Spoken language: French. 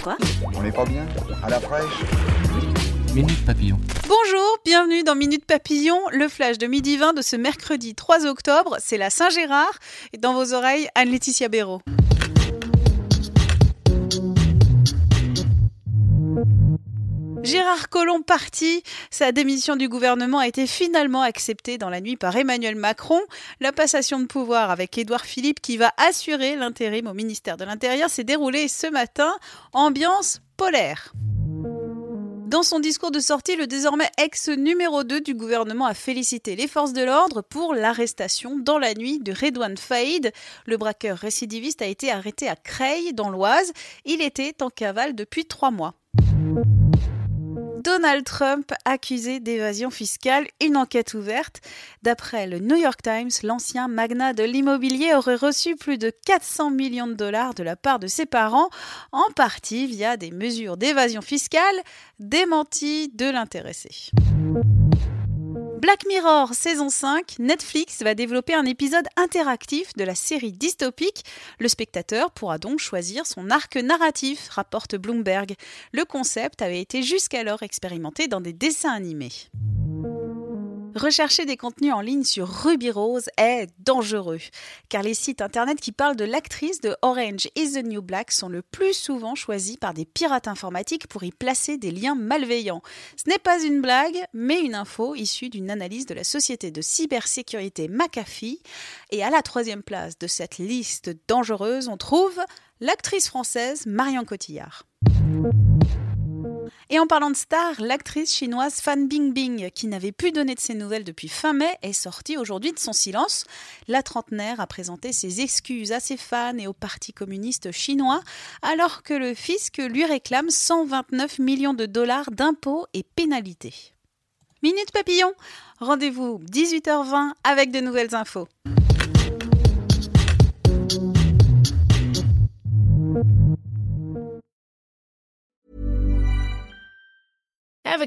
Quoi ? On n'est pas bien à la fraîche. Minute Papillon. Bonjour, bienvenue dans Minute Papillon, le flash de midi 20 de ce mercredi 3 octobre. C'est la Saint-Gérard et dans vos oreilles, Anne-Laetitia Béraud. Gérard Collomb parti, sa démission du gouvernement a été finalement acceptée dans la nuit par Emmanuel Macron. La passation de pouvoir avec Édouard Philippe qui va assurer l'intérim au ministère de l'Intérieur s'est déroulée ce matin. Ambiance polaire. Dans son discours de sortie, le désormais ex-numéro 2 du gouvernement a félicité les forces de l'ordre pour l'arrestation dans la nuit de Redouane Faïd. Le braqueur récidiviste a été arrêté à Creil, dans l'Oise. Il était en cavale depuis 3 mois. Donald Trump accusé d'évasion fiscale, une enquête ouverte. D'après le New York Times, l'ancien magnat de l'immobilier aurait reçu plus de 400 millions de dollars de la part de ses parents, en partie via des mesures d'évasion fiscale, démenties de l'intéressé. Black Mirror, saison 5, Netflix va développer un épisode interactif de la série dystopique. Le spectateur pourra donc choisir son arc narratif, rapporte Bloomberg. Le concept avait été jusqu'alors expérimenté dans des dessins animés. Rechercher des contenus en ligne sur Ruby Rose est dangereux, car les sites internet qui parlent de l'actrice de Orange Is The New Black sont le plus souvent choisis par des pirates informatiques pour y placer des liens malveillants. Ce n'est pas une blague, mais une info issue d'une analyse de la société de cybersécurité McAfee. Et à la 3e place de cette liste dangereuse, on trouve l'actrice française Marion Cotillard. Et en parlant de stars, l'actrice chinoise Fan Bingbing, qui n'avait plus donné de ses nouvelles depuis fin mai, est sortie aujourd'hui de son silence. La trentenaire a présenté ses excuses à ses fans et au parti communiste chinois, alors que le fisc lui réclame 129 millions de dollars d'impôts et pénalités. Minute Papillon, rendez-vous 18h20 avec de nouvelles infos. Ever